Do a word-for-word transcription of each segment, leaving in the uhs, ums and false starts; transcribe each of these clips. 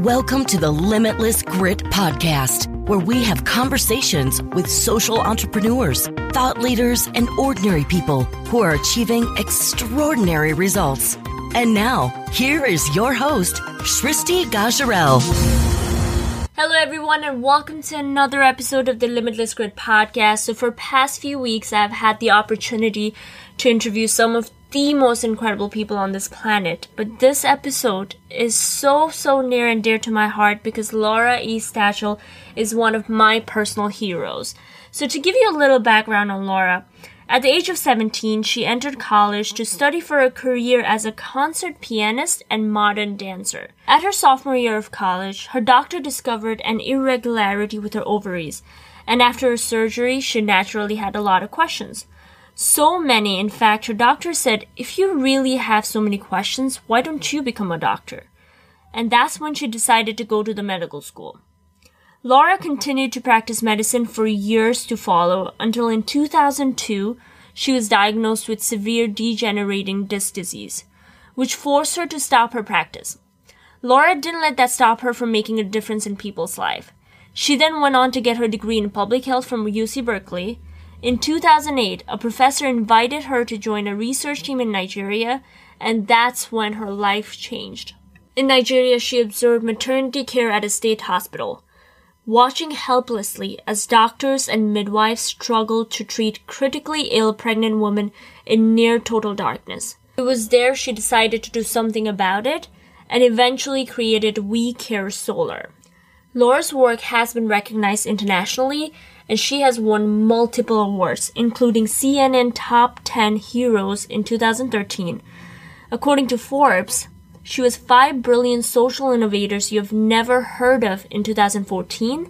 Welcome to the Limitless Grit Podcast, where we have conversations with social entrepreneurs, thought leaders, and ordinary people who are achieving extraordinary results. And now, here is your host, Shristi Gajarel. Hello everyone and welcome to another episode of the Limitless Grit Podcast. So for past few weeks, I've had the opportunity to interview some of the most incredible people on this planet. But this episode is so, so near and dear to my heart because Laura E. Stachel is one of my personal heroes. So to give you a little background on Laura, at the age of seventeen, she entered college to study for a career as a concert pianist and modern dancer. At her sophomore year of college, her doctor discovered an irregularity with her ovaries, and after her surgery, she naturally had a lot of questions. So many, in fact, her doctor said, if you really have so many questions, why don't you become a doctor? And that's when she decided to go to the medical school. Laura continued to practice medicine for years to follow until in two thousand two, she was diagnosed with severe degenerating disc disease, which forced her to stop her practice. Laura didn't let that stop her from making a difference in people's lives. She then went on to get her degree in public health from U C Berkeley. In two thousand eight, a professor invited her to join a research team in Nigeria, and that's when her life changed. In Nigeria, she observed maternity care at a state hospital, watching helplessly as doctors and midwives struggled to treat critically ill pregnant women in near total darkness. It was there she decided to do something about it and eventually created We Care Solar. Laura's work has been recognized internationally and she has won multiple awards, including C N N Top ten Heroes in two thousand thirteen. According to Forbes, she was five brilliant social innovators you have never heard of in two thousand fourteen,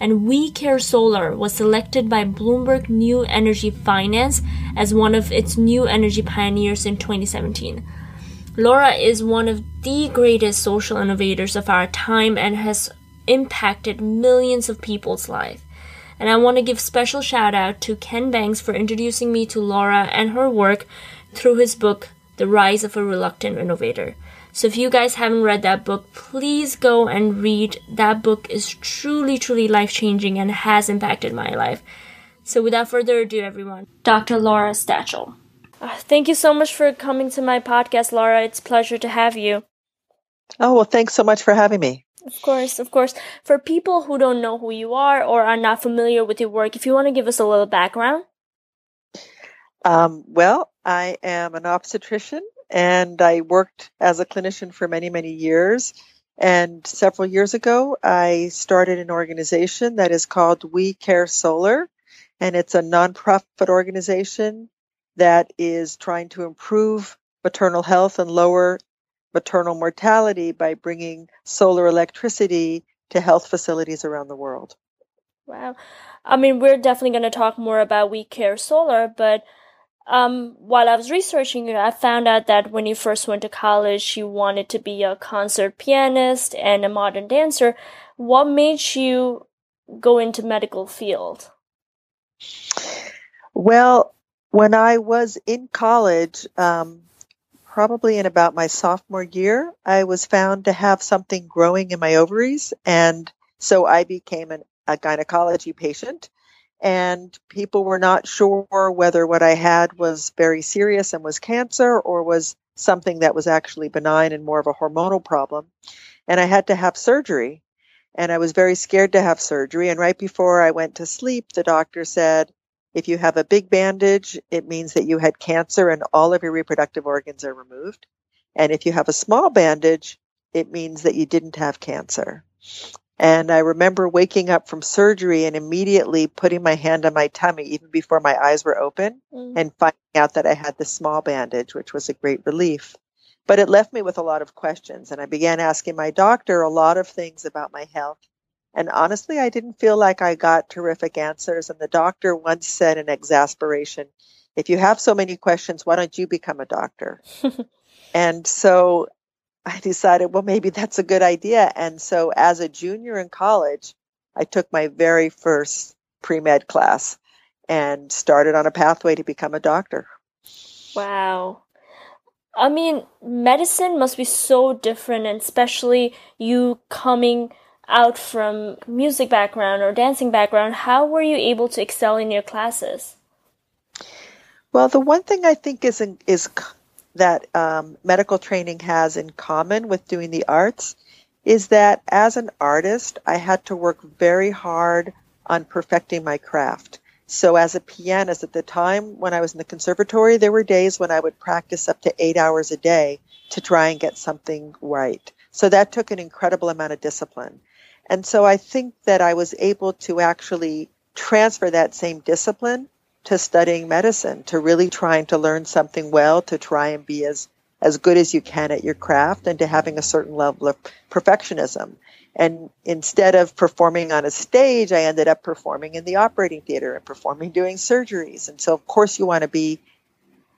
and We Care Solar was selected by Bloomberg New Energy Finance as one of its new energy pioneers in twenty seventeen. Laura is one of the greatest social innovators of our time and has impacted millions of people's lives. And I want to give special shout out to Ken Banks for introducing me to Laura and her work through his book, The Rise of a Reluctant Innovator. So if you guys haven't read that book, please go and read. That book is truly, truly life-changing and has impacted my life. So without further ado, everyone, Doctor Laura Stachel. Uh, thank you so much for coming to my podcast, Laura. It's a pleasure to have you. Oh, well, thanks so much for having me. Of course, of course. For people who don't know who you are or are not familiar with your work, if you want to give us a little background. Um, well, I am an obstetrician. And I worked as a clinician for many, many years. And several years ago, I started an organization that is called We Care Solar. And it's a nonprofit organization that is trying to improve maternal health and lower maternal mortality by bringing solar electricity to health facilities around the world. Wow. I mean, we're definitely going to talk more about We Care Solar, but Um, while I was researching you, I found out that when you first went to college, you wanted to be a concert pianist and a modern dancer. What made you go into medical field? Well, when I was in college, um, probably in about my sophomore year, I was found to have something growing in my ovaries. And so I became an, a gynecology patient. And people were not sure whether what I had was very serious and was cancer or was something that was actually benign and more of a hormonal problem. And I had to have surgery. And I was very scared to have surgery. And right before I went to sleep, the doctor said, if you have a big bandage, it means that you had cancer and all of your reproductive organs are removed. And if you have a small bandage, it means that you didn't have cancer. And I remember waking up from surgery and immediately putting my hand on my tummy, even before my eyes were open, mm-hmm. and finding out that I had the small bandage, which was a great relief. But it left me with a lot of questions, and I began asking my doctor a lot of things about my health. And honestly, I didn't feel like I got terrific answers. And the doctor once said in exasperation, if you have so many questions, why don't you become a doctor? And so I decided, well, maybe that's a good idea. And so as a junior in college, I took my very first pre-med class and started on a pathway to become a doctor. Wow. I mean, medicine must be so different, and especially you coming out from music background or dancing background, how were you able to excel in your classes? Well, the one thing I think is in, is that um, medical training has in common with doing the arts is that as an artist, I had to work very hard on perfecting my craft. So as a pianist at the time when I was in the conservatory, there were days when I would practice up to eight hours a day to try and get something right. So that took an incredible amount of discipline. And so I think that I was able to actually transfer that same discipline to studying medicine, to really trying to learn something well, to try and be as, as good as you can at your craft, and to having a certain level of perfectionism. And instead of performing on a stage, I ended up performing in the operating theater and performing doing surgeries. And so, of course, you want to be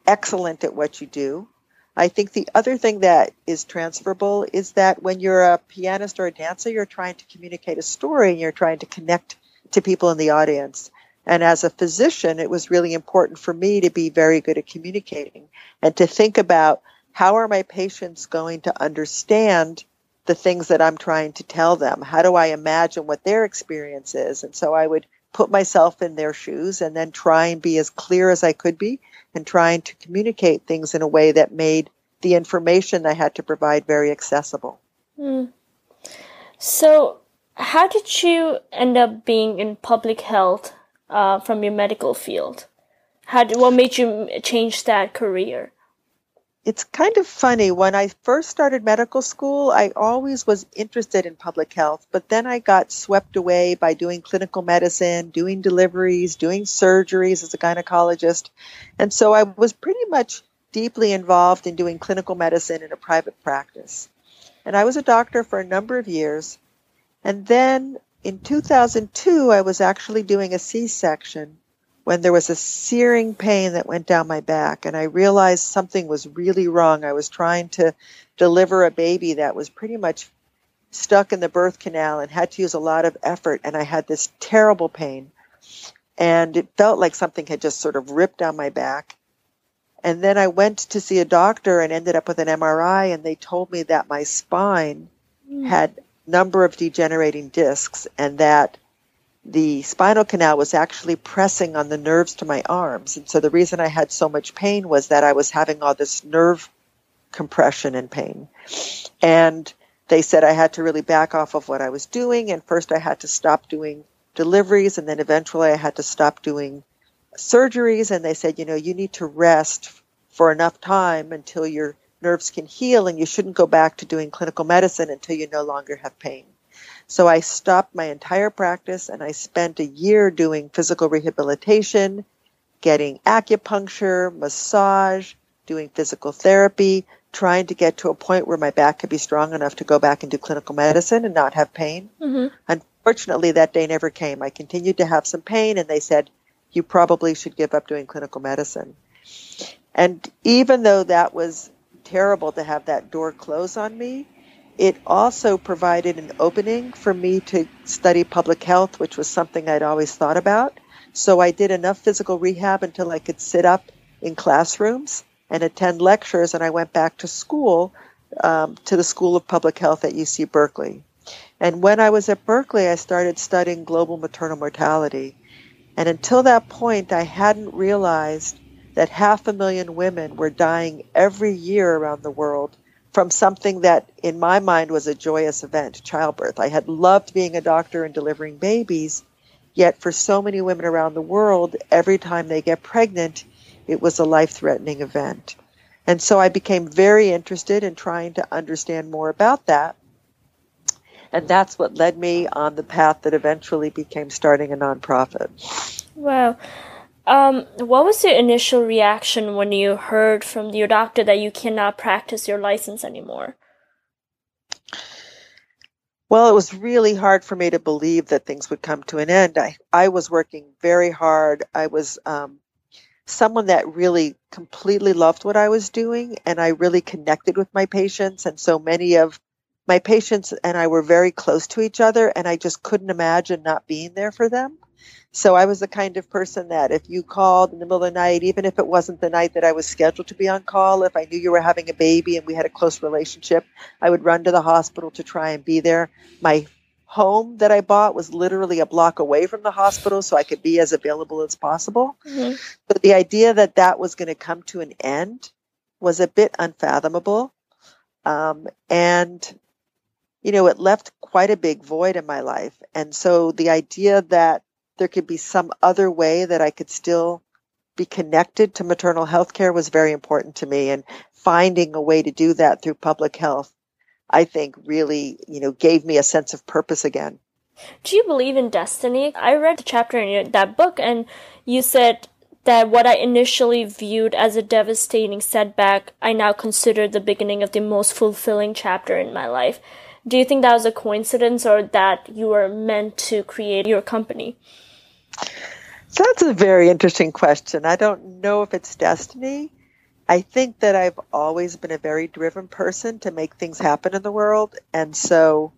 excellent at what you do. I think the other thing that is transferable is that when you're a pianist or a dancer, you're trying to communicate a story and you're trying to connect to people in the audience. And as a physician, it was really important for me to be very good at communicating and to think about how are my patients going to understand the things that I'm trying to tell them? How do I imagine what their experience is? And so I would put myself in their shoes and then try and be as clear as I could be and trying to communicate things in a way that made the information I had to provide very accessible. Mm. So how did you end up being in public health uh, from your medical field? How did, what made you change that career? It's kind of funny. When I first started medical school, I always was interested in public health, but then I got swept away by doing clinical medicine, doing deliveries, doing surgeries as a gynecologist. And so I was pretty much deeply involved in doing clinical medicine in a private practice. And I was a doctor for a number of years. And then in two thousand two, I was actually doing a C-section when there was a searing pain that went down my back, and I realized something was really wrong. I was trying to deliver a baby that was pretty much stuck in the birth canal and had to use a lot of effort, and I had this terrible pain, and it felt like something had just sort of ripped down my back. And then I went to see a doctor and ended up with an M R I, and they told me that my spine mm. had a number of degenerating discs and that the spinal canal was actually pressing on the nerves to my arms. And so the reason I had so much pain was that I was having all this nerve compression and pain. And they said I had to really back off of what I was doing. And first I had to stop doing deliveries. And then eventually I had to stop doing surgeries. And they said, you know, you need to rest for enough time until your nerves can heal. And you shouldn't go back to doing clinical medicine until you no longer have pain. So I stopped my entire practice and I spent a year doing physical rehabilitation, getting acupuncture, massage, doing physical therapy, trying to get to a point where my back could be strong enough to go back and do clinical medicine and not have pain. Mm-hmm. Unfortunately, that day never came. I continued to have some pain and they said, you probably should give up doing clinical medicine. And even though that was terrible to have that door close on me, it also provided an opening for me to study public health, which was something I'd always thought about. So I did enough physical rehab until I could sit up in classrooms and attend lectures, and I went back to school, um, to the School of Public Health at U C Berkeley. And when I was at Berkeley, I started studying global maternal mortality. And until that point, I hadn't realized that half a million women were dying every year around the world from something that, in my mind, was a joyous event, childbirth. I had loved being a doctor and delivering babies, yet for so many women around the world, every time they get pregnant, it was a life-threatening event. And so I became very interested in trying to understand more about that. And that's what led me on the path that eventually became starting a nonprofit. Wow. Um, what was your initial reaction when you heard from your doctor that you cannot practice your license anymore? Well, it was really hard for me to believe that things would come to an end. I, I was working very hard. I was um, someone that really completely loved what I was doing, and I really connected with my patients. And so many of my patients and I were very close to each other, and I just couldn't imagine not being there for them. So I was the kind of person that if you called in the middle of the night, even if it wasn't the night that I was scheduled to be on call, if I knew you were having a baby and we had a close relationship, I would run to the hospital to try and be there. My home that I bought was literally a block away from the hospital, so I could be as available as possible. Mm-hmm. But the idea that that was going to come to an end was a bit unfathomable. Um, and... you know, it left quite a big void in my life. And so the idea that there could be some other way that I could still be connected to maternal health care was very important to me. And finding a way to do that through public health, I think really, you know, gave me a sense of purpose again. Do you believe in destiny? I read the chapter in that book, and you said that what I initially viewed as a devastating setback, I now consider the beginning of the most fulfilling chapter in my life. Do you think that was a coincidence, or that you were meant to create your company? So that's a very interesting question. I don't know if it's destiny. I think that I've always been a very driven person to make things happen in the world. And so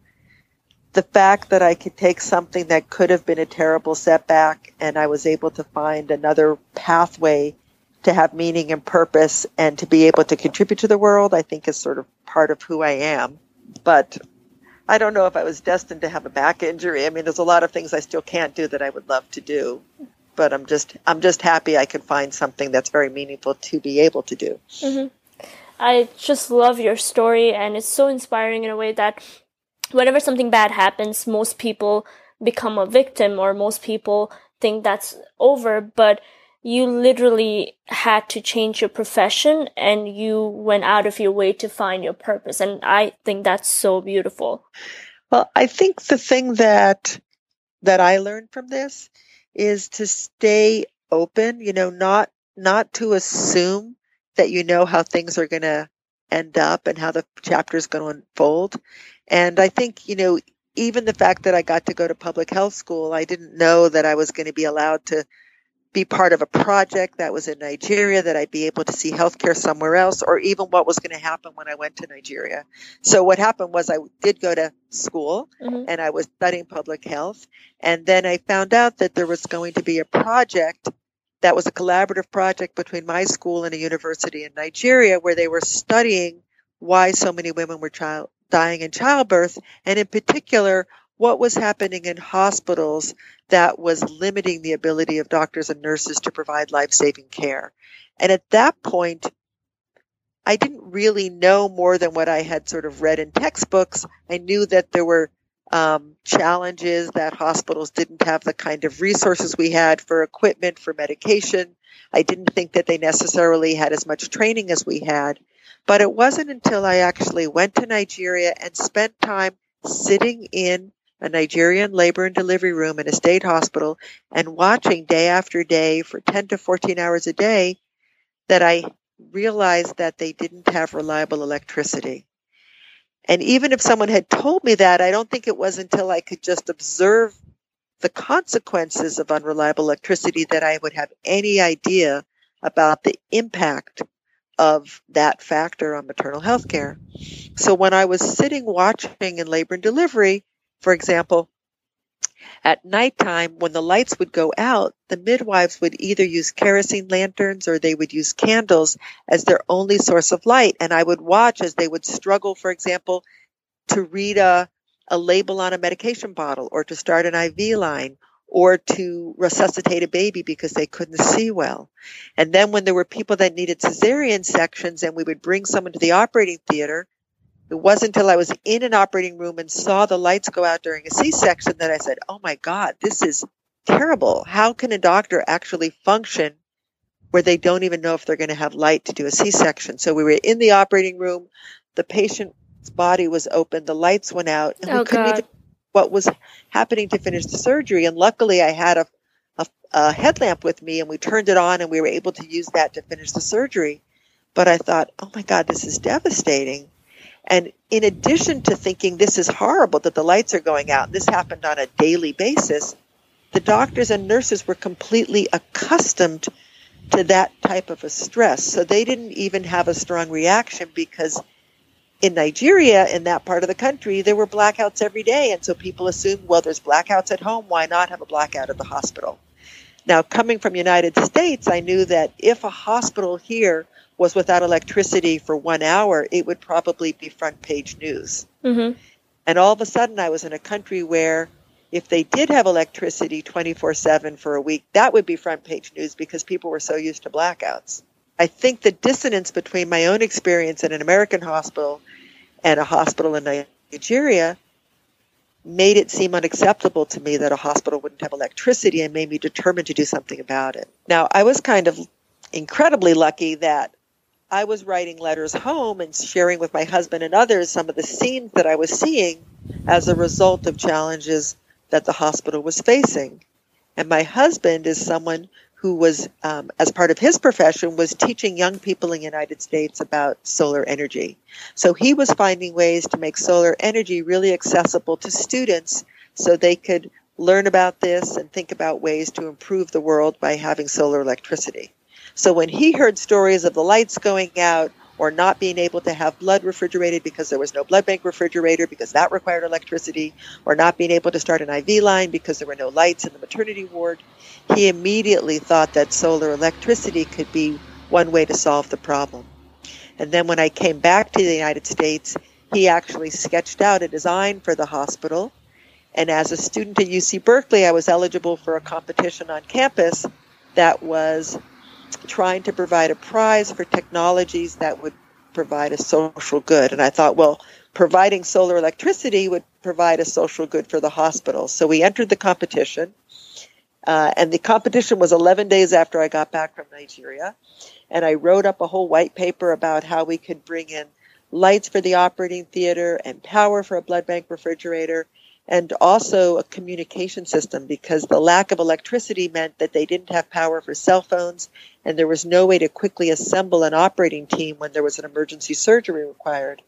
the fact that I could take something that could have been a terrible setback, and I was able to find another pathway to have meaning and purpose and to be able to contribute to the world, I think is sort of part of who I am. But I don't know if I was destined to have a back injury. I mean, there's a lot of things I still can't do that I would love to do, but I'm just I'm just happy I can find something that's very meaningful to be able to do. Mm-hmm. I just love your story, and it's so inspiring in a way that whenever something bad happens, most people become a victim, or most people think that's over, but you literally had to change your profession, and you went out of your way to find your purpose. And I think that's so beautiful. Well, I think the thing that that I learned from this is to stay open, you know, not not to assume that you know how things are going to end up and how the chapter is going to unfold. And I think, you know, even the fact that I got to go to public health school, I didn't know that I was going to be allowed to be part of a project that was in Nigeria, that I'd be able to see healthcare somewhere else, or even what was going to happen when I went to Nigeria. So what happened was I did go to school, mm-hmm. and I was studying public health. And then I found out that there was going to be a project that was a collaborative project between my school and a university in Nigeria, where they were studying why so many women were child- dying in childbirth, and in particular, what was happening in hospitals that was limiting the ability of doctors and nurses to provide life-saving care. And at that point, I didn't really know more than what I had sort of read in textbooks. I knew that there were um, challenges, that hospitals didn't have the kind of resources we had for equipment, for medication. I didn't think that they necessarily had as much training as we had. But it wasn't until I actually went to Nigeria and spent time sitting in a Nigerian labor and delivery room in a state hospital and watching day after day for ten to fourteen hours a day, that I realized that they didn't have reliable electricity. And even if someone had told me that, I don't think it was until I could just observe the consequences of unreliable electricity that I would have any idea about the impact of that factor on maternal health care. So when I was sitting watching in labor and delivery, for example, at nighttime when the lights would go out, the midwives would either use kerosene lanterns or they would use candles as their only source of light. And I would watch as they would struggle, for example, to read a, a label on a medication bottle, or to start an I V line, or to resuscitate a baby because they couldn't see well. And then when there were people that needed cesarean sections and we would bring someone to the operating theater, it wasn't until I was in an operating room and saw the lights go out during a C-section that I said, oh my God, this is terrible. How can a doctor actually function where they don't even know if they're going to have light to do a C-section? So we were in the operating room, the patient's body was open, the lights went out, and oh, we couldn't God. even what was happening to finish the surgery. And luckily I had a, a, a headlamp with me, and we turned it on and we were able to use that to finish the surgery. But I thought, oh my God, this is devastating. And in addition to thinking this is horrible that the lights are going out, this happened on a daily basis, the doctors and nurses were completely accustomed to that type of a stress. So they didn't even have a strong reaction because in Nigeria, in that part of the country, there were blackouts every day. And so people assumed, well, there's blackouts at home. Why not have a blackout at the hospital? Now, coming from United States, I knew that if a hospital here was without electricity for one hour, it would probably be front page news. Mm-hmm. And all of a sudden, I was in a country where if they did have electricity twenty-four seven for a week, that would be front page news because people were so used to blackouts. I think the dissonance between my own experience in an American hospital and a hospital in Nigeria made it seem unacceptable to me that a hospital wouldn't have electricity and made me determined to do something about it. Now, I was kind of incredibly lucky that I was writing letters home and sharing with my husband and others some of the scenes that I was seeing as a result of challenges that the hospital was facing. And my husband is someone who was, um, as part of his profession, was teaching young people in the United States about solar energy. So he was finding ways to make solar energy really accessible to students so they could learn about this and think about ways to improve the world by having solar electricity. So when he heard stories of the lights going out or not being able to have blood refrigerated because there was no blood bank refrigerator because that required electricity, or not being able to start an I V line because there were no lights in the maternity ward, he immediately thought that solar electricity could be one way to solve the problem. And then when I came back to the United States, he actually sketched out a design for the hospital. And as a student at U C Berkeley, I was eligible for a competition on campus that was trying to provide a prize for technologies that would provide a social good. And I thought, well, providing solar electricity would provide a social good for the hospital. So we entered the competition. Uh, and the competition was eleven days after I got back from Nigeria. And I wrote up a whole white paper about how we could bring in lights for the operating theater and power for a blood bank refrigerator and also a communication system, because the lack of electricity meant that they didn't have power for cell phones and there was no way to quickly assemble an operating team when there was an emergency surgery required.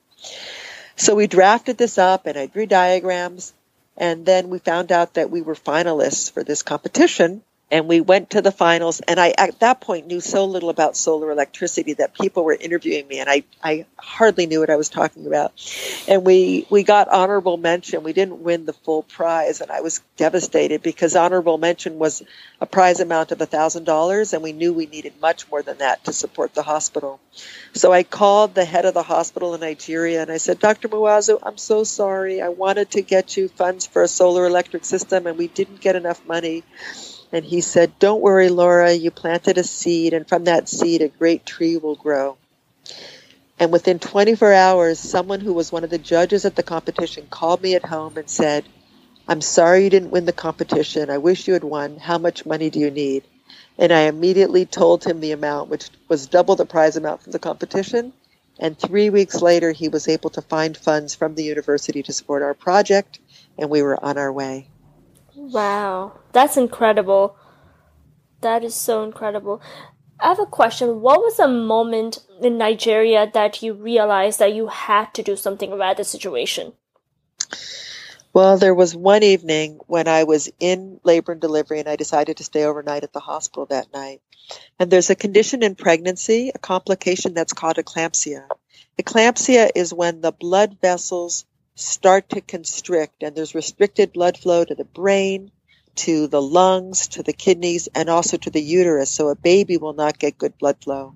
So we drafted this up and I drew diagrams. And then we found out that we were finalists for this competition, and we went to the finals. And I, at that point, knew so little about solar electricity that people were interviewing me, and I, I hardly knew what I was talking about. And we, we got honorable mention. We didn't win the full prize, and I was devastated because honorable mention was a prize amount of one thousand dollars, and we knew we needed much more than that to support the hospital. So I called the head of the hospital in Nigeria, and I said, Doctor Mwazu, I'm so sorry. I wanted to get you funds for a solar electric system, and we didn't get enough money. And he said, don't worry, Laura, you planted a seed, and from that seed, a great tree will grow. And within twenty-four hours, someone who was one of the judges at the competition called me at home and said, I'm sorry you didn't win the competition. I wish you had won. How much money do you need? And I immediately told him the amount, which was double the prize amount from the competition. And three weeks later, he was able to find funds from the university to support our project, and we were on our way. Wow, that's incredible. That is so incredible. I have a question. What was a moment in Nigeria that you realized that you had to do something about the situation? Well, there was one evening when I was in labor and delivery, and I decided to stay overnight at the hospital that night. And there's a condition in pregnancy, a complication that's called eclampsia. Eclampsia is when the blood vessels start to constrict, and there's restricted blood flow to the brain, to the lungs, to the kidneys, and also to the uterus, so a baby will not get good blood flow.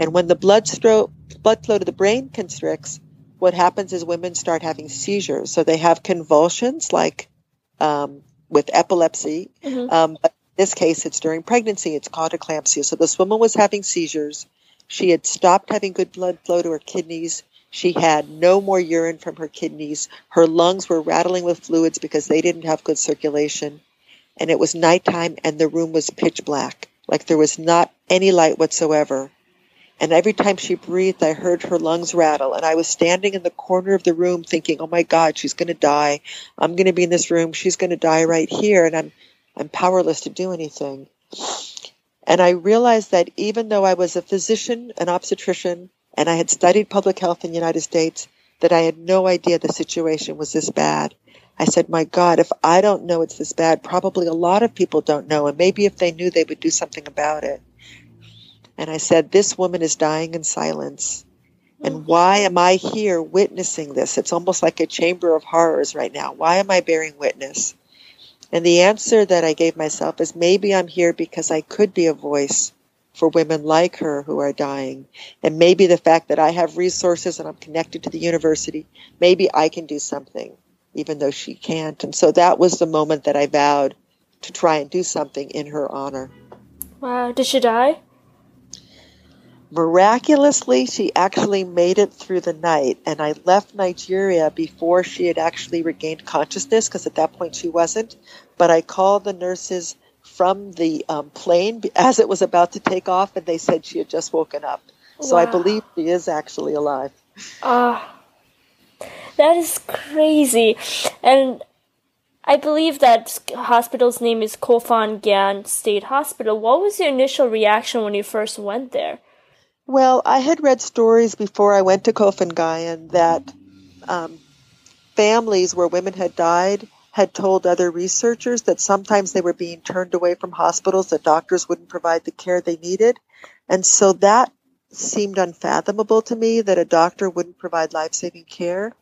And when the blood, stro- blood flow to the brain constricts, what happens is women start having seizures. So they have convulsions, like um, with epilepsy. Mm-hmm. Um, but in this case, it's during pregnancy. It's called eclampsia. So this woman was having seizures. She had stopped having good blood flow to her kidneys. She had no more urine from her kidneys. Her lungs were rattling with fluids because they didn't have good circulation. And it was nighttime, and the room was pitch black, like there was not any light whatsoever. And every time she breathed, I heard her lungs rattle. And I was standing in the corner of the room thinking, oh, my God, she's going to die. I'm going to be in this room. She's going to die right here. And I'm I'm powerless to do anything. And I realized that even though I was a physician, an obstetrician, and I had studied public health in the United States, that I had no idea the situation was this bad. I said, my God, if I don't know it's this bad, probably a lot of people don't know. And maybe if they knew, they would do something about it. And I said, this woman is dying in silence. And why am I here witnessing this? It's almost like a chamber of horrors right now. Why am I bearing witness? And the answer that I gave myself is maybe I'm here because I could be a voice for women like her who are dying. And maybe the fact that I have resources and I'm connected to the university, maybe I can do something, even though she can't. And so that was the moment that I vowed to try and do something in her honor. Wow, did she die? Miraculously, she actually made it through the night, and I left Nigeria before she had actually regained consciousness, because at that point she wasn't. But I called the nurses from the um, plane as it was about to take off, and they said she had just woken up. So wow. I believe she is actually alive. Ah, uh, that is crazy. And I believe that hospital's name is Kofan Gan State Hospital. What was your initial reaction when you first went there? Well, I had read stories before I went to Kofan Gan that um, families where women had died had told other researchers that sometimes they were being turned away from hospitals, that doctors wouldn't provide the care they needed. And so that seemed unfathomable to me, that a doctor wouldn't provide life-saving care.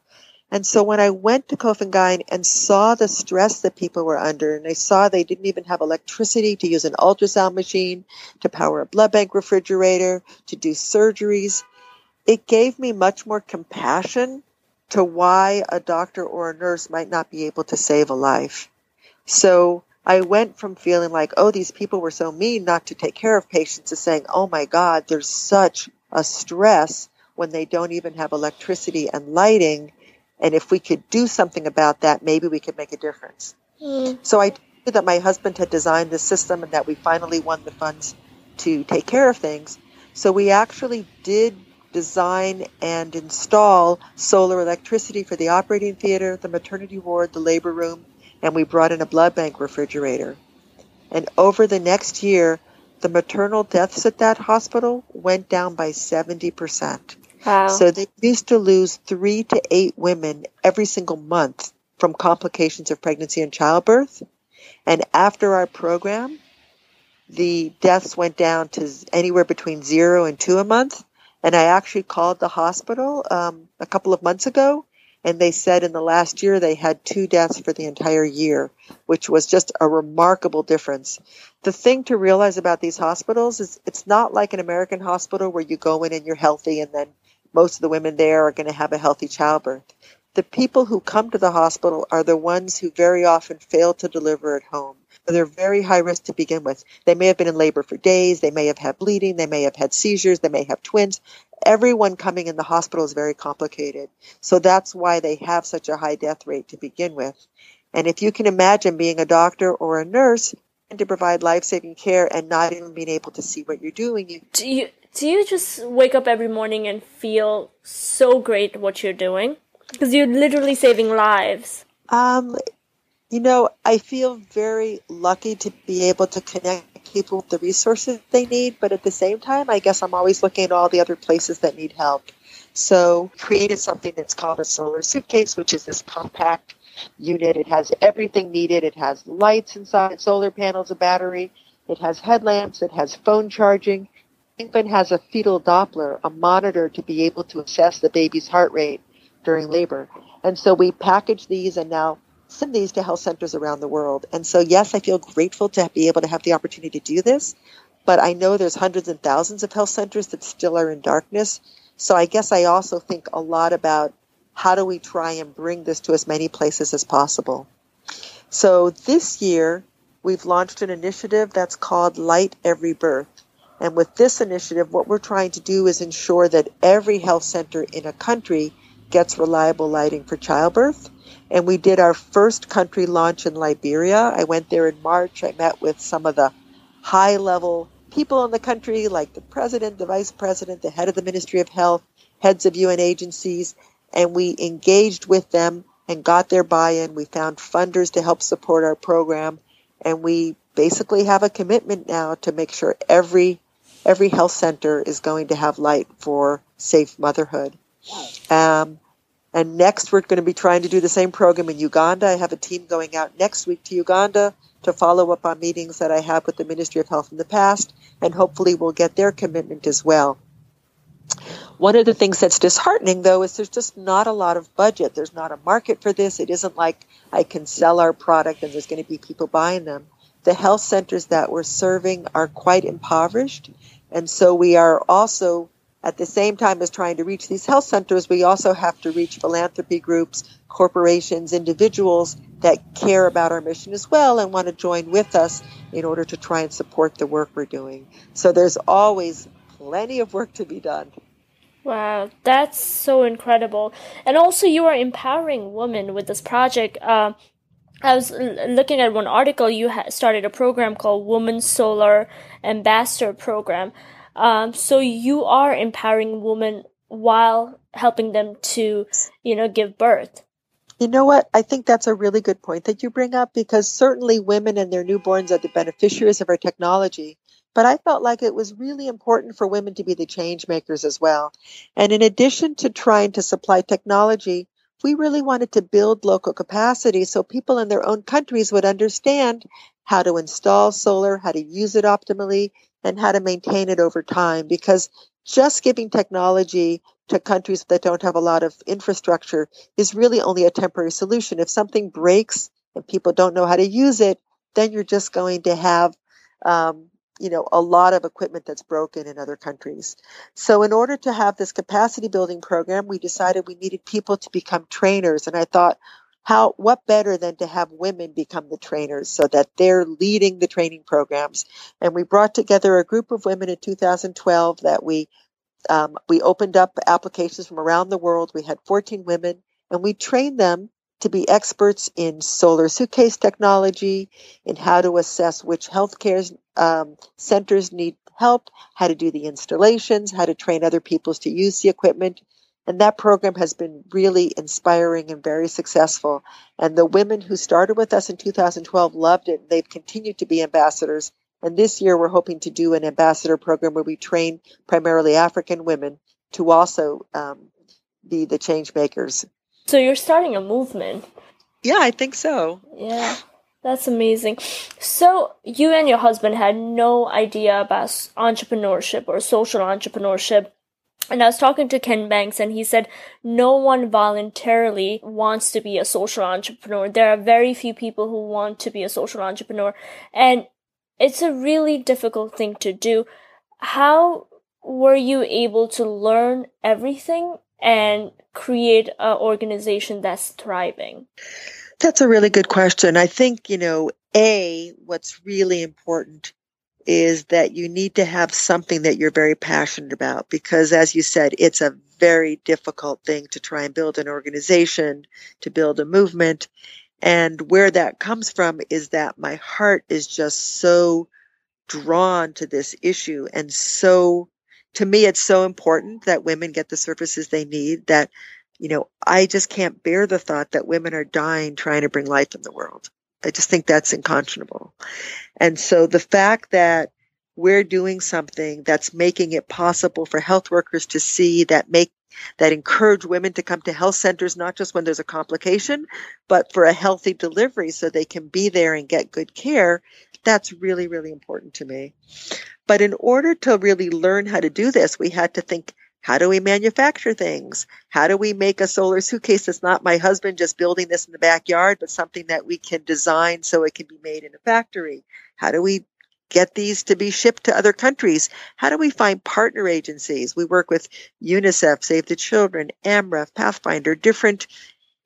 And so when I went to Kofan Gan and saw the stress that people were under, and I saw they didn't even have electricity to use an ultrasound machine, to power a blood bank refrigerator, to do surgeries, it gave me much more compassion to why a doctor or a nurse might not be able to save a life. So I went from feeling like, oh, these people were so mean not to take care of patients, to saying, oh my God, there's such a stress when they don't even have electricity and lighting. And if we could do something about that, maybe we could make a difference. Mm. So I knew that my husband had designed the system and that we finally won the funds to take care of things. So we actually did design and install solar electricity for the operating theater, the maternity ward, the labor room, and we brought in a blood bank refrigerator. And over the next year, the maternal deaths at that hospital went down by seventy percent. Wow. So they used to lose three to eight women every single month from complications of pregnancy and childbirth. And after our program, the deaths went down to anywhere between zero and two a month. And I actually called the hospital um, a couple of months ago, and they said in the last year they had two deaths for the entire year, which was just a remarkable difference. The thing to realize about these hospitals is it's not like an American hospital where you go in and you're healthy and then most of the women there are going to have a healthy childbirth. The people who come to the hospital are the ones who very often fail to deliver at home. They're very high risk to begin with. They may have been in labor for days. They may have had bleeding. They may have had seizures. They may have twins. Everyone coming in the hospital is very complicated. So that's why they have such a high death rate to begin with. And if you can imagine being a doctor or a nurse and to provide life-saving care and not even being able to see what you're doing. Do you, do you just wake up every morning and feel so great what you're doing? Because you're literally saving lives. Um, you know, I feel very lucky to be able to connect people with the resources they need. But at the same time, I guess I'm always looking at all the other places that need help. So created something that's called a solar suitcase, which is this compact unit. It has everything needed. It has lights inside, solar panels, a battery. It has headlamps. It has phone charging. It even has a fetal Doppler, a monitor to be able to assess the baby's heart rate during labor. And so we package these and now send these to health centers around the world. And so, yes, I feel grateful to be able to have the opportunity to do this, but I know there's hundreds and thousands of health centers that still are in darkness. So I guess I also think a lot about how do we try and bring this to as many places as possible. So this year, we've launched an initiative that's called Light Every Birth. And with this initiative, what we're trying to do is ensure that every health center in a country gets reliable lighting for childbirth. And we did our first country launch in Liberia. I went there in March. I met with some of the high-level people in the country, like the president, the vice president, the head of the Ministry of Health, heads of U N agencies, and we engaged with them and got their buy-in. We found funders to help support our program, and we basically have a commitment now to make sure every every health center is going to have light for safe motherhood. Um, and next, we're going to be trying to do the same program in Uganda. I have a team going out next week to Uganda to follow up on meetings that I have with the Ministry of Health in the past, and hopefully we'll get their commitment as well. One of the things that's disheartening, though, is there's just not a lot of budget. There's not a market for this. It isn't like I can sell our product and there's going to be people buying them. The health centers that we're serving are quite impoverished. And so we are also, at the same time as trying to reach these health centers, we also have to reach philanthropy groups, corporations, individuals that care about our mission as well and want to join with us in order to try and support the work we're doing. So there's always plenty of work to be done. Wow, that's so incredible. And also you are empowering women with this project. Uh, I was looking at one article. You ha- started a program called Woman Solar Ambassador Program. Um, so you are empowering women while helping them to, you know, give birth. You know what? I think that's a really good point that you bring up, because certainly women and their newborns are the beneficiaries of our technology. But I felt like it was really important for women to be the change makers as well. And in addition to trying to supply technology, we really wanted to build local capacity so people in their own countries would understand how to install solar, how to use it optimally, and how to maintain it over time. Because just giving technology to countries that don't have a lot of infrastructure is really only a temporary solution. If something breaks and people don't know how to use it, then you're just going to have, um, you know, a lot of equipment that's broken in other countries. So in order to have this capacity building program, we decided we needed people to become trainers. And I thought, how, what better than to have women become the trainers so that they're leading the training programs? And we brought together a group of women in two thousand twelve that we Um, we opened up applications from around the world. We had fourteen women, and we trained them to be experts in solar suitcase technology, in how to assess which healthcare um, centers need help, how to do the installations, how to train other people to use the equipment. And that program has been really inspiring and very successful. And the women who started with us in two thousand twelve loved it. They've continued to be ambassadors. And this year, we're hoping to do an ambassador program where we train primarily African women to also um, be the change makers. So you're starting a movement. Yeah, I think so. Yeah, that's amazing. So you and your husband had no idea about entrepreneurship or social entrepreneurship. And I was talking to Ken Banks, and he said no one voluntarily wants to be a social entrepreneur. There are very few people who want to be a social entrepreneur. And it's a really difficult thing to do. How were you able to learn everything and create an organization that's thriving? That's a really good question. I think, you know, A, what's really important is that you need to have something that you're very passionate about, because as you said, it's a very difficult thing to try and build an organization, to build a movement. And where that comes from is that my heart is just so drawn to this issue. And so, to me, it's so important that women get the services they need that, you know, I just can't bear the thought that women are dying trying to bring life in the world. I just think that's unconscionable. And so the fact that we're doing something that's making it possible for health workers to see that make that encourage women to come to health centers, not just when there's a complication, but for a healthy delivery so they can be there and get good care. That's really, really important to me. But in order to really learn how to do this, we had to think, how do we manufacture things? How do we make a solar suitcase that's not my husband just building this in the backyard, but something that we can design so it can be made in a factory? How do we get these to be shipped to other countries? How do we find partner agencies? We work with UNICEF, Save the Children, AMREF, Pathfinder, different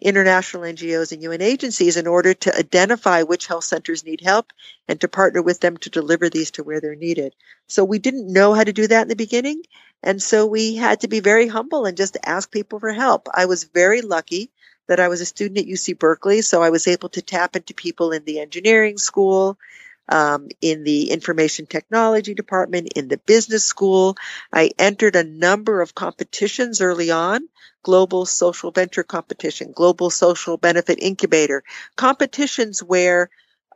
international N G Os and U N agencies in order to identify which health centers need help and to partner with them to deliver these to where they're needed. So we didn't know how to do that in the beginning. And so we had to be very humble and just ask people for help. I was very lucky that I was a student at U C Berkeley, so I was able to tap into people in the engineering school, Um, in the information technology department, in the business school. I entered a number of competitions early on, global social venture competition, global social benefit incubator, competitions where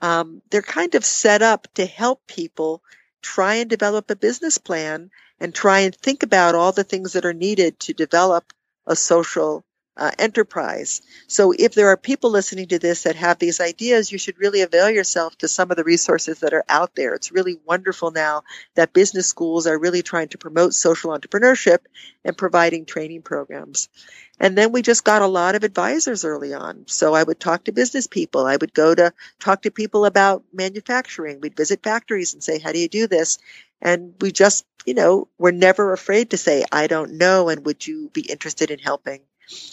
um, they're kind of set up to help people try and develop a business plan and try and think about all the things that are needed to develop a social uh, enterprise. So if there are people listening to this that have these ideas, you should really avail yourself to some of the resources that are out there. It's really wonderful now that business schools are really trying to promote social entrepreneurship and providing training programs. And then we just got a lot of advisors early on. So I would talk to business people. I would go to talk to people about manufacturing. We'd visit factories and say, how do you do this? And we just, you know, were never afraid to say, I don't know, and would you be interested in helping?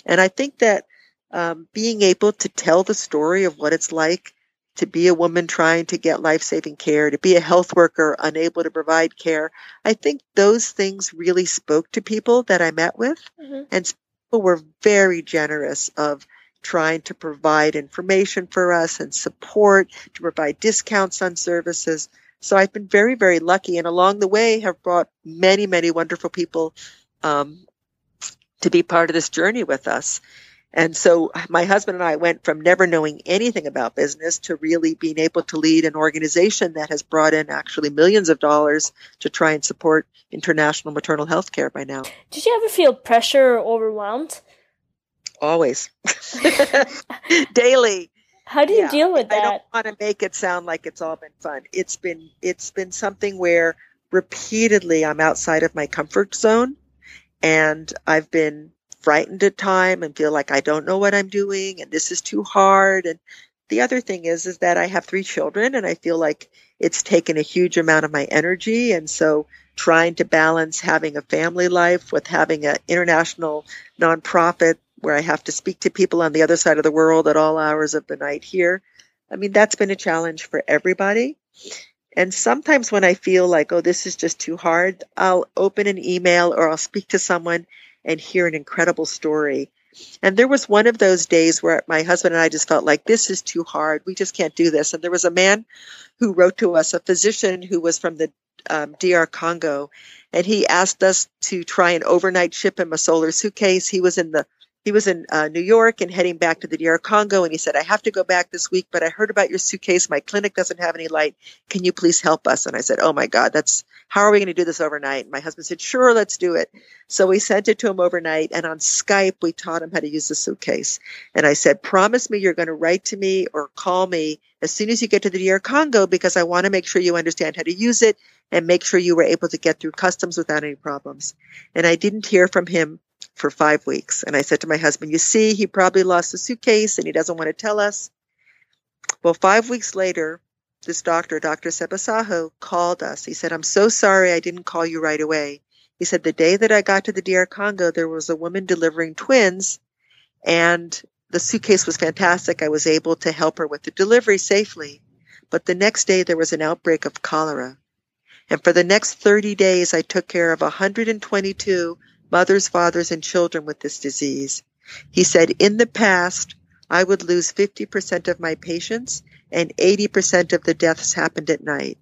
And I think that um, being able to tell the story of what it's like to be a woman trying to get life-saving care, to be a health worker unable to provide care, I think those things really spoke to people that I met with. Mm-hmm. And people were very generous of trying to provide information for us and support, to provide discounts on services. So I've been very, very lucky, and along the way have brought many, many wonderful people um, to be part of this journey with us. And so my husband and I went from never knowing anything about business to really being able to lead an organization that has brought in actually millions of dollars to try and support international maternal health care by now. Did you ever feel pressure or overwhelmed? Always. Daily. How do you yeah, deal with that? I don't want to make it sound like it's all been fun. It's been it's been something where repeatedly I'm outside of my comfort zone, and I've been frightened at time and feel like I don't know what I'm doing and this is too hard. And the other thing is, is that I have three children and I feel like it's taken a huge amount of my energy. And so trying to balance having a family life with having an international nonprofit where I have to speak to people on the other side of the world at all hours of the night here. I mean, that's been a challenge for everybody. And sometimes when I feel like, oh, this is just too hard, I'll open an email or I'll speak to someone and hear an incredible story. And there was one of those days where my husband and I just felt like, this is too hard. We just can't do this. And there was a man who wrote to us, a physician who was from the um, D R Congo, and he asked us to try and overnight ship him a solar suitcase. He was in the He was in uh, New York and heading back to the D R Congo, and he said, I have to go back this week, but I heard about your suitcase. My clinic doesn't have any light. Can you please help us? And I said, oh, my God, that's how are we going to do this overnight? And my husband said, sure, let's do it. So we sent it to him overnight, and on Skype, we taught him how to use the suitcase. And I said, promise me you're going to write to me or call me as soon as you get to the D R Congo, because I want to make sure you understand how to use it and make sure you were able to get through customs without any problems. And I didn't hear from him for five weeks. And I said to my husband, you see, he probably lost the suitcase and he doesn't want to tell us. Well, five weeks later, this doctor, Doctor Sebasaho, called us. He said, I'm so sorry I didn't call you right away. He said, the day that I got to the D R Congo, there was a woman delivering twins and the suitcase was fantastic. I was able to help her with the delivery safely. But the next day there was an outbreak of cholera. And for the next thirty days, I took care of one hundred twenty-two mothers, fathers, and children with this disease. He said, in the past, I would lose fifty percent of my patients and eighty percent of the deaths happened at night.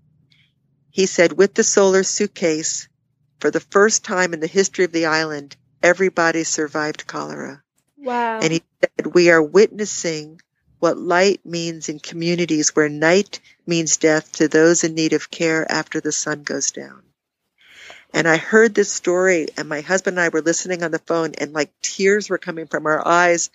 He said, with the solar suitcase, for the first time in the history of the island, everybody survived cholera. Wow. And he said, we are witnessing what light means in communities where night means death to those in need of care after the sun goes down. And I heard this story, and my husband and I were listening on the phone, and like tears were coming from our eyes.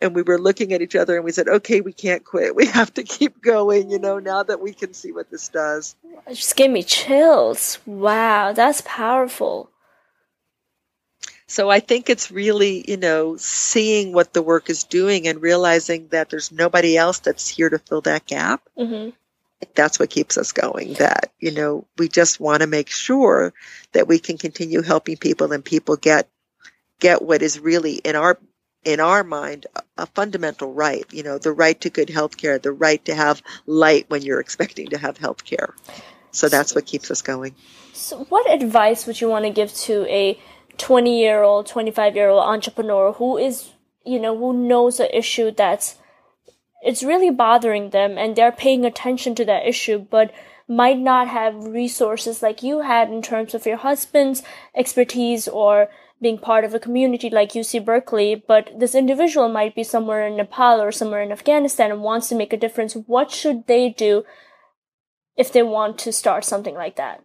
And we were looking at each other, and we said, okay, we can't quit. We have to keep going, you know, now that we can see what this does. It just gave me chills. Wow, that's powerful. So I think it's really, you know, seeing what the work is doing and realizing that there's nobody else that's here to fill that gap. Mm-hmm. That's what keeps us going, that, you know, we just want to make sure that we can continue helping people and people get get what is really in our in our mind a fundamental right, you know, the right to good health care, the right to have light when you're expecting to have health care. So that's what keeps us going. So what advice would you want to give to a twenty-year-old, twenty-five-year-old entrepreneur who is, you know, who knows an issue that's it's really bothering them and they're paying attention to that issue, but might not have resources like you had in terms of your husband's expertise or being part of a community like U C Berkeley, but this individual might be somewhere in Nepal or somewhere in Afghanistan and wants to make a difference. What should they do if they want to start something like that?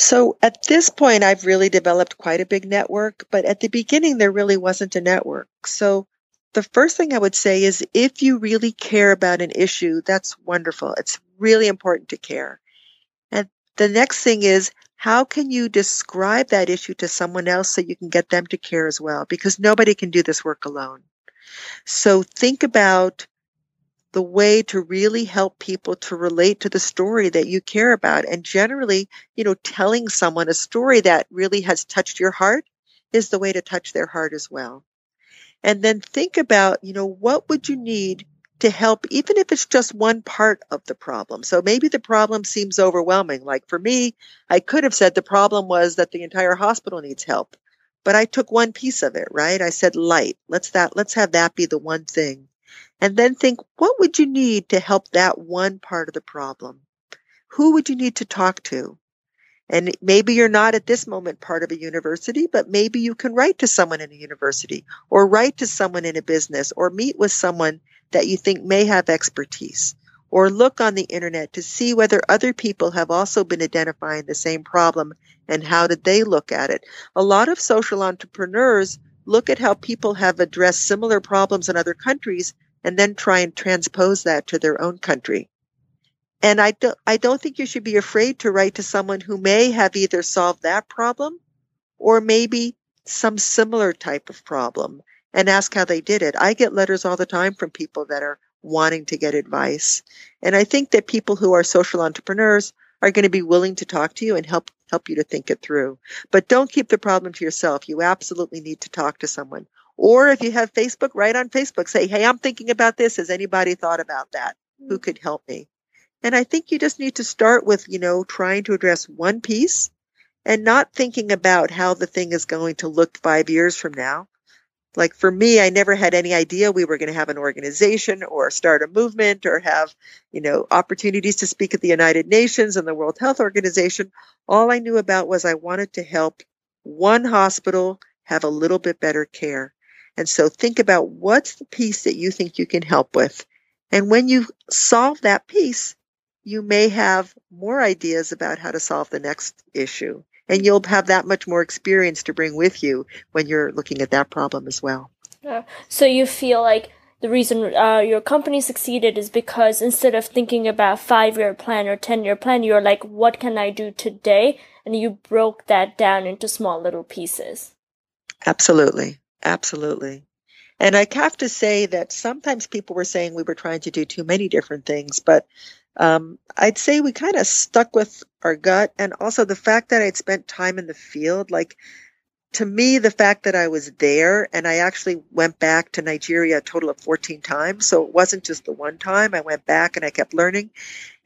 So at this point, I've really developed quite a big network, but at the beginning, there really wasn't a network. So the first thing I would say is if you really care about an issue, that's wonderful. It's really important to care. And the next thing is, how can you describe that issue to someone else so you can get them to care as well? Because nobody can do this work alone. So think about the way to really help people to relate to the story that you care about. And generally, you know, telling someone a story that really has touched your heart is the way to touch their heart as well. And then think about, you know, what would you need to help, even if it's just one part of the problem. So maybe the problem seems overwhelming. Like for me, I could have said the problem was that the entire hospital needs help, but I took one piece of it, right? I said light. Let's that, let's have that be the one thing. And then think, what would you need to help that one part of the problem? Who would you need to talk to? And maybe you're not at this moment part of a university, but maybe you can write to someone in a university or write to someone in a business or meet with someone that you think may have expertise or look on the internet to see whether other people have also been identifying the same problem and how did they look at it. A lot of social entrepreneurs look at how people have addressed similar problems in other countries and then try and transpose that to their own country. And I don't, I don't think you should be afraid to write to someone who may have either solved that problem or maybe some similar type of problem and ask how they did it. I get letters all the time from people that are wanting to get advice. And I think that people who are social entrepreneurs are going to be willing to talk to you and help help you to think it through. But don't keep the problem to yourself. You absolutely need to talk to someone. Or if you have Facebook, write on Facebook, say, hey, I'm thinking about this. Has anybody thought about that? Mm-hmm. Who could help me? And I think you just need to start with, you know, trying to address one piece and not thinking about how the thing is going to look five years from now. Like for me, I never had any idea we were going to have an organization or start a movement or have, you know, opportunities to speak at the United Nations and the World Health Organization. All I knew about was I wanted to help one hospital have a little bit better care. And so think about what's the piece that you think you can help with. And when you solve that piece, you may have more ideas about how to solve the next issue. And you'll have that much more experience to bring with you when you're looking at that problem as well. Uh, so you feel like the reason uh, your company succeeded is because instead of thinking about five-year plan or ten-year plan, you're like, what can I do today? And you broke that down into small little pieces. Absolutely. Absolutely. And I have to say that sometimes people were saying we were trying to do too many different things, but Um, I'd say we kind of stuck with our gut, and also the fact that I'd spent time in the field. Like, to me, the fact that I was there, and I actually went back to Nigeria a total of fourteen times, so it wasn't just the one time. I went back and I kept learning.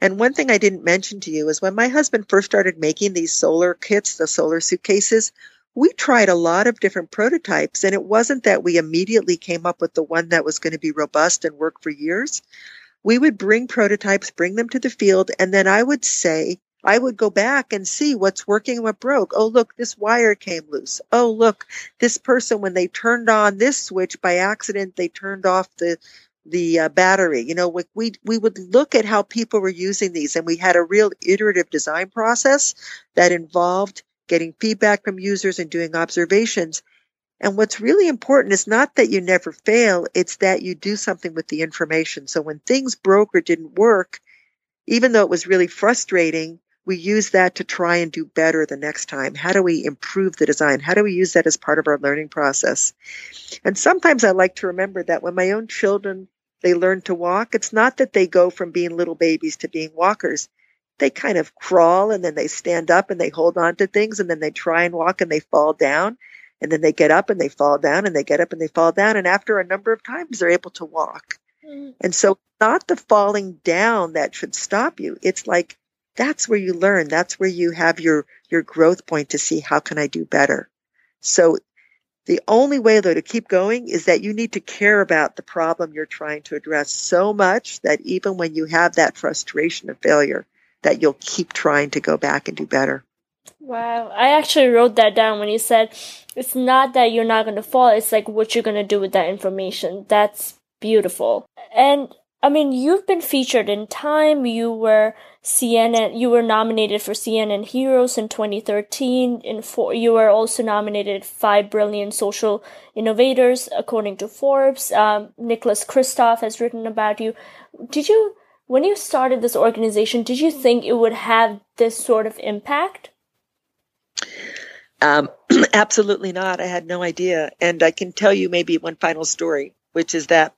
And one thing I didn't mention to you is when my husband first started making these solar kits, the solar suitcases, we tried a lot of different prototypes, and it wasn't that we immediately came up with the one that was going to be robust and work for years. We would bring prototypes, bring them to the field, and then I would say, I would go back and see what's working and what broke. Oh, look, this wire came loose. Oh, look, this person, when they turned on this switch by accident, they turned off the the uh, battery. You know, we, we we would look at how people were using these, and we had a real iterative design process that involved getting feedback from users and doing observations. And what's really important is not that you never fail, it's that you do something with the information. So when things broke or didn't work, even though it was really frustrating, we use that to try and do better the next time. How do we improve the design? How do we use that as part of our learning process? And sometimes I like to remember that when my own children, they learn to walk, it's not that they go from being little babies to being walkers. They kind of crawl and then they stand up and they hold on to things and then they try and walk and they fall down. And then they get up and they fall down and they get up and they fall down. And after a number of times, they're able to walk. Mm. And so not the falling down that should stop you. It's like, that's where you learn. That's where you have your, your growth point to see how can I do better? So the only way though to keep going is that you need to care about the problem you're trying to address so much that even when you have that frustration of failure, that you'll keep trying to go back and do better. Wow. I actually wrote that down when you said it's not that you're not going to fall. It's like what you're going to do with that information. That's beautiful. And I mean, you've been featured in Time. You were C N N. You were nominated for C N N Heroes in twenty thirteen. In four, you were also nominated Five Brilliant Social Innovators, according to Forbes. Um, Nicholas Kristof has written about you. Did you, when you started this organization, did you think it would have this sort of impact? Um, absolutely not. I had no idea, and I can tell you maybe one final story, which is that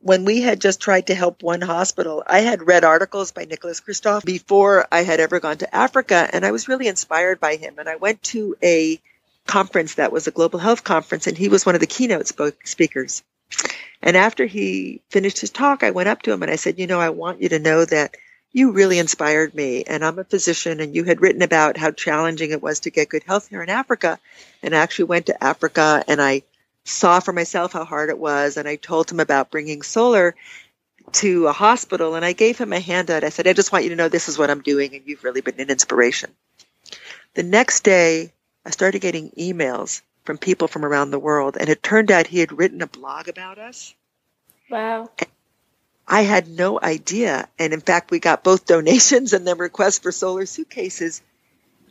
when we had just tried to help one hospital, I had read articles by Nicholas Kristof before I had ever gone to Africa, and I was really inspired by him. And I went to a conference that was a global health conference, and he was one of the keynote speakers. And after he finished his talk, I went up to him and I said, you know, I want you to know that you really inspired me, and I'm a physician, and you had written about how challenging it was to get good health care in Africa. And I actually went to Africa, and I saw for myself how hard it was, and I told him about bringing solar to a hospital, and I gave him a handout. I said, I just want you to know this is what I'm doing, and you've really been an inspiration. The next day, I started getting emails from people from around the world, and it turned out he had written a blog about us. Wow. And I had no idea, and in fact, we got both donations and then requests for solar suitcases.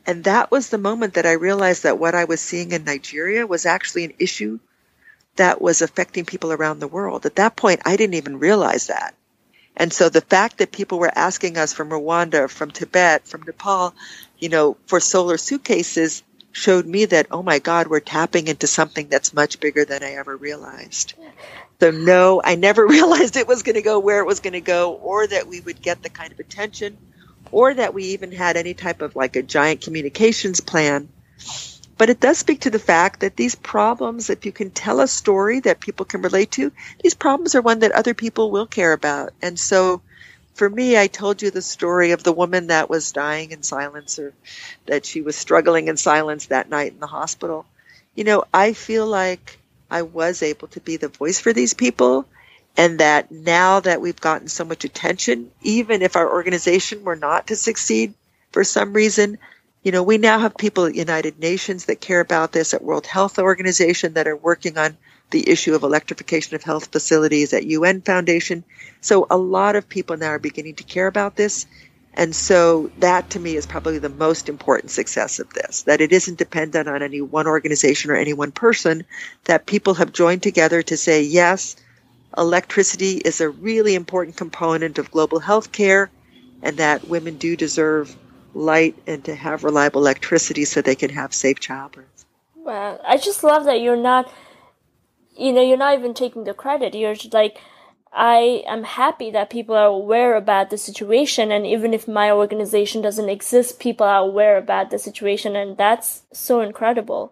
And that was the moment that I realized that what I was seeing in Nigeria was actually an issue that was affecting people around the world. At that point, I didn't even realize that. And so the fact that people were asking us from Rwanda, from Tibet, from Nepal, you know, for solar suitcases showed me that, oh my God, we're tapping into something that's much bigger than I ever realized. So no, I never realized it was going to go where it was going to go, or that we would get the kind of attention, or that we even had any type of like a giant communications plan. But it does speak to the fact that these problems, if you can tell a story that people can relate to, these problems are one that other people will care about. And so for me, I told you the story of the woman that was dying in silence, or that she was struggling in silence that night in the hospital. You know, I feel like I was able to be the voice for these people, and that now that we've gotten so much attention, even if our organization were not to succeed for some reason, you know, we now have people at United Nations that care about this, at World Health Organization that are working on the issue of electrification of health facilities, at U N Foundation. So a lot of people now are beginning to care about this. And so that to me is probably the most important success of this, that it isn't dependent on any one organization or any one person, that people have joined together to say, yes, electricity is a really important component of global health care, and that women do deserve light and to have reliable electricity so they can have safe childbirth. Wow. I just love that you're not, you know, you're not even taking the credit. You're just like, I am happy that people are aware about the situation. And even if my organization doesn't exist, people are aware about the situation. And that's so incredible.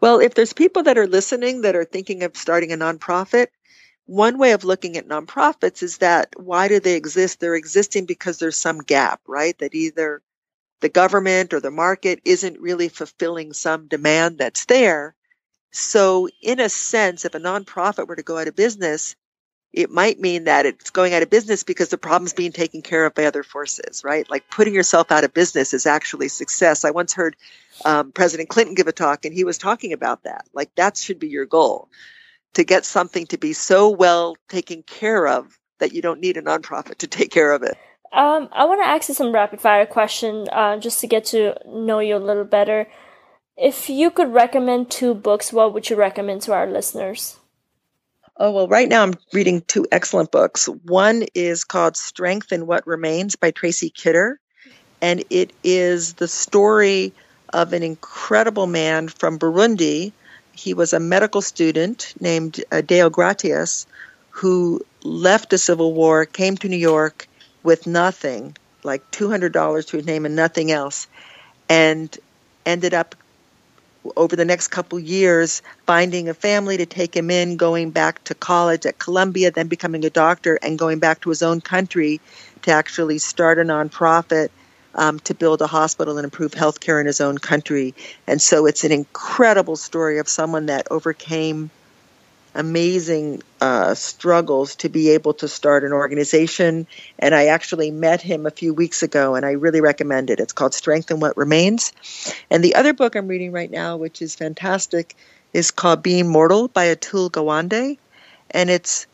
Well, if there's people that are listening that are thinking of starting a nonprofit, one way of looking at nonprofits is that why do they exist? They're existing because there's some gap, right? That either the government or the market isn't really fulfilling some demand that's there. So in a sense, if a nonprofit were to go out of business, it might mean that it's going out of business because the problem's being taken care of by other forces, right? Like putting yourself out of business is actually success. I once heard um, President Clinton give a talk, and he was talking about that. Like that should be your goal, to get something to be so well taken care of that you don't need a nonprofit to take care of it. Um, I want to ask you some rapid-fire questions uh, just to get to know you a little better. If you could recommend two books, what would you recommend to our listeners? Oh, well, right now I'm reading two excellent books. One is called Strength in What Remains by Tracy Kidder, and it is the story of an incredible man from Burundi. He was a medical student named uh, Deo Gratias, who left the Civil War, came to New York with nothing, like two hundred dollars to his name and nothing else, and ended up over the next couple years finding a family to take him in, going back to college at Columbia, then becoming a doctor, and going back to his own country to actually start a nonprofit Um, to build a hospital and improve healthcare in his own country. And so it's an incredible story of someone that overcame amazing uh, struggles to be able to start an organization. And I actually met him a few weeks ago, and I really recommend it. It's called Strength in What Remains. And the other book I'm reading right now, which is fantastic, is called Being Mortal by Atul Gawande. And it's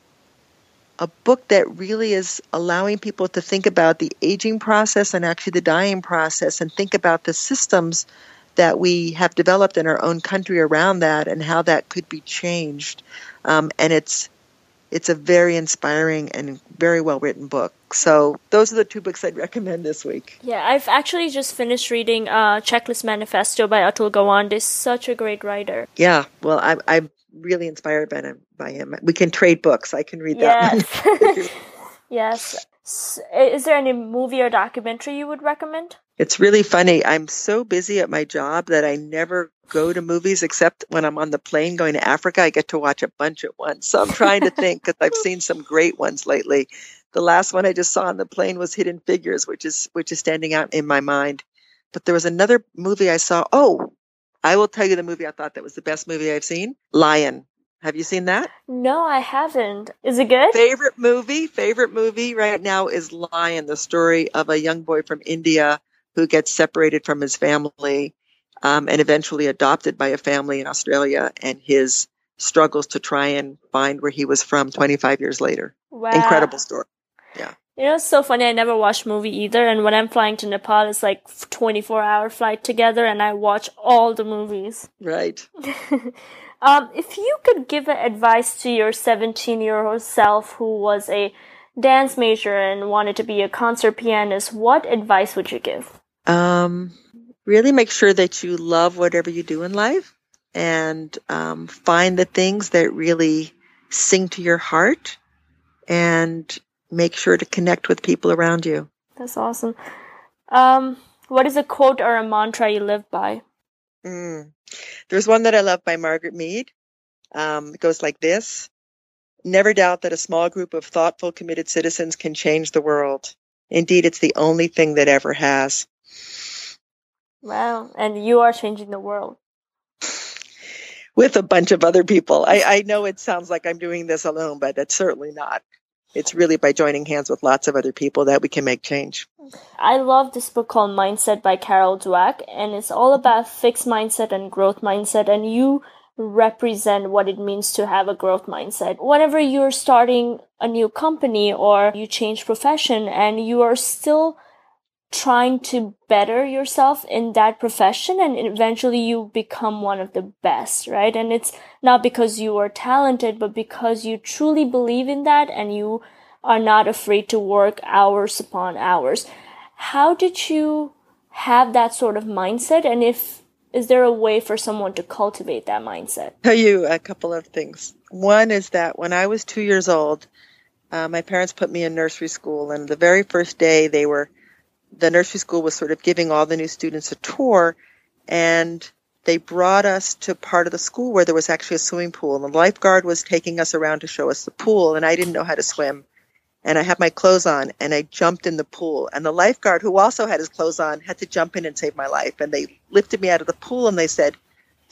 a book that really is allowing people to think about the aging process and actually the dying process, and think about the systems that we have developed in our own country around that and how that could be changed. Um, and it's it's a very inspiring and very well-written book. So those are the two books I'd recommend this week. Yeah, I've actually just finished reading uh, Checklist Manifesto by Atul Gawande. Such a great writer. Yeah, well, I, I'm really inspired by him, by him. We can trade books. I can read yes. that one. Yes. So is there any movie or documentary you would recommend? It's really funny. I'm so busy at my job that I never go to movies, except when I'm on the plane going to Africa. I get to watch a bunch at once. So I'm trying to think, because I've seen some great ones lately. The last one I just saw on the plane was Hidden Figures, which is which is standing out in my mind. But there was another movie I saw. Oh, I will tell you the movie I thought that was the best movie I've seen, Lion. Have you seen that? No, I haven't. Is it good? Favorite movie, favorite movie right now is Lion, the story of a young boy from India who gets separated from his family um, and eventually adopted by a family in Australia, and his struggles to try and find where he was from twenty-five years later. Wow. Incredible story. Yeah. You know, it's so funny. I never watch movie either. And when I'm flying to Nepal, it's like twenty-four hour flight together, and I watch all the movies. Right. Um, if you could give advice to your seventeen-year-old self who was a dance major and wanted to be a concert pianist, what advice would you give? Um, really make sure that you love whatever you do in life, and um, find the things that really sing to your heart, and make sure to connect with people around you. That's awesome. Um, what is a quote or a mantra you live by? Mm. There's one that I love by Margaret Mead. Um, it goes like this. Never doubt that a small group of thoughtful, committed citizens can change the world. Indeed, it's the only thing that ever has. Wow. And you are changing the world. With a bunch of other people. I, I know it sounds like I'm doing this alone, but that's certainly not. It's really by joining hands with lots of other people that we can make change. I love this book called Mindset by Carol Dweck, and it's all about fixed mindset and growth mindset, and you represent what it means to have a growth mindset. Whenever you're starting a new company or you change profession and you are still trying to better yourself in that profession, and eventually you become one of the best, right? And it's not because you are talented, but because you truly believe in that and you are not afraid to work hours upon hours. How did you have that sort of mindset? And if is there a way for someone to cultivate that mindset? I'll tell you a couple of things. One is that when I was two years old, uh, my parents put me in nursery school, and the very first day they were the nursery school was sort of giving all the new students a tour, and they brought us to part of the school where there was actually a swimming pool, and the lifeguard was taking us around to show us the pool, and I didn't know how to swim, and I had my clothes on, and I jumped in the pool, and the lifeguard, who also had his clothes on, had to jump in and save my life, and they lifted me out of the pool, and they said,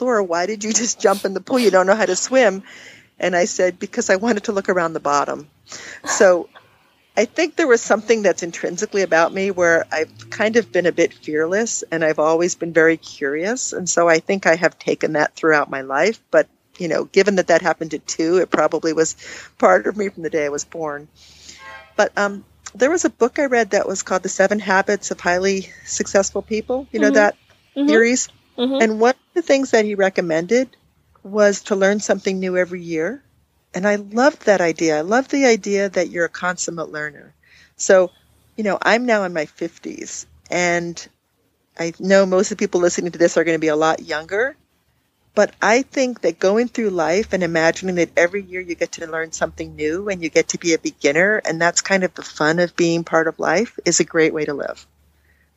Laura, why did you just jump in the pool? You don't know how to swim. And I said, because I wanted to look around the bottom. So I think there was something that's intrinsically about me where I've kind of been a bit fearless, and I've always been very curious. And so I think I have taken that throughout my life. But, you know, given that that happened at two, it probably was part of me from the day I was born. But um, there was a book I read that was called The Seven Habits of Highly Successful People. You know, mm-hmm. that mm-hmm. series? Mm-hmm. And one of the things that he recommended was to learn something new every year. And I loved that idea. I love the idea that you're a consummate learner. So, you know, I'm now in my fifties, and I know most of the people listening to this are going to be a lot younger, but I think that going through life and imagining that every year you get to learn something new and you get to be a beginner, and that's kind of the fun of being part of life, is a great way to live.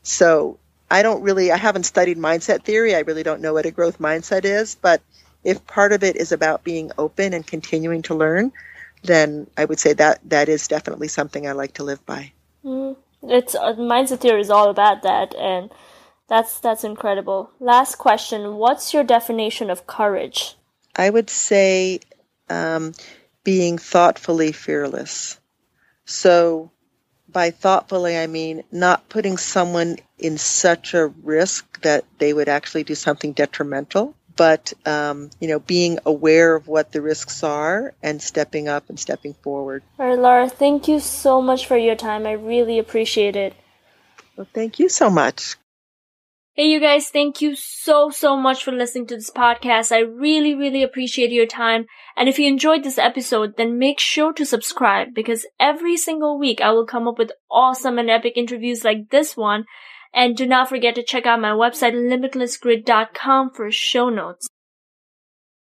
So I don't really, I haven't studied mindset theory. I really don't know what a growth mindset is, but if part of it is about being open and continuing to learn, then I would say that that is definitely something I like to live by. Mm, it's uh, mindset theory is all about that, and that's that's incredible. Last question: what's your definition of courage? I would say um, being thoughtfully fearless. So, by thoughtfully, I mean not putting someone in such a risk that they would actually do something detrimental, but, um, you know, being aware of what the risks are and stepping up and stepping forward. All right, Laura, thank you so much for your time. I really appreciate it. Well, thank you so much. Hey, you guys, thank you so, so much for listening to this podcast. I really, really appreciate your time. And if you enjoyed this episode, then make sure to subscribe, because every single week I will come up with awesome and epic interviews like this one. And do not forget to check out my website, limitless grid dot com, for show notes.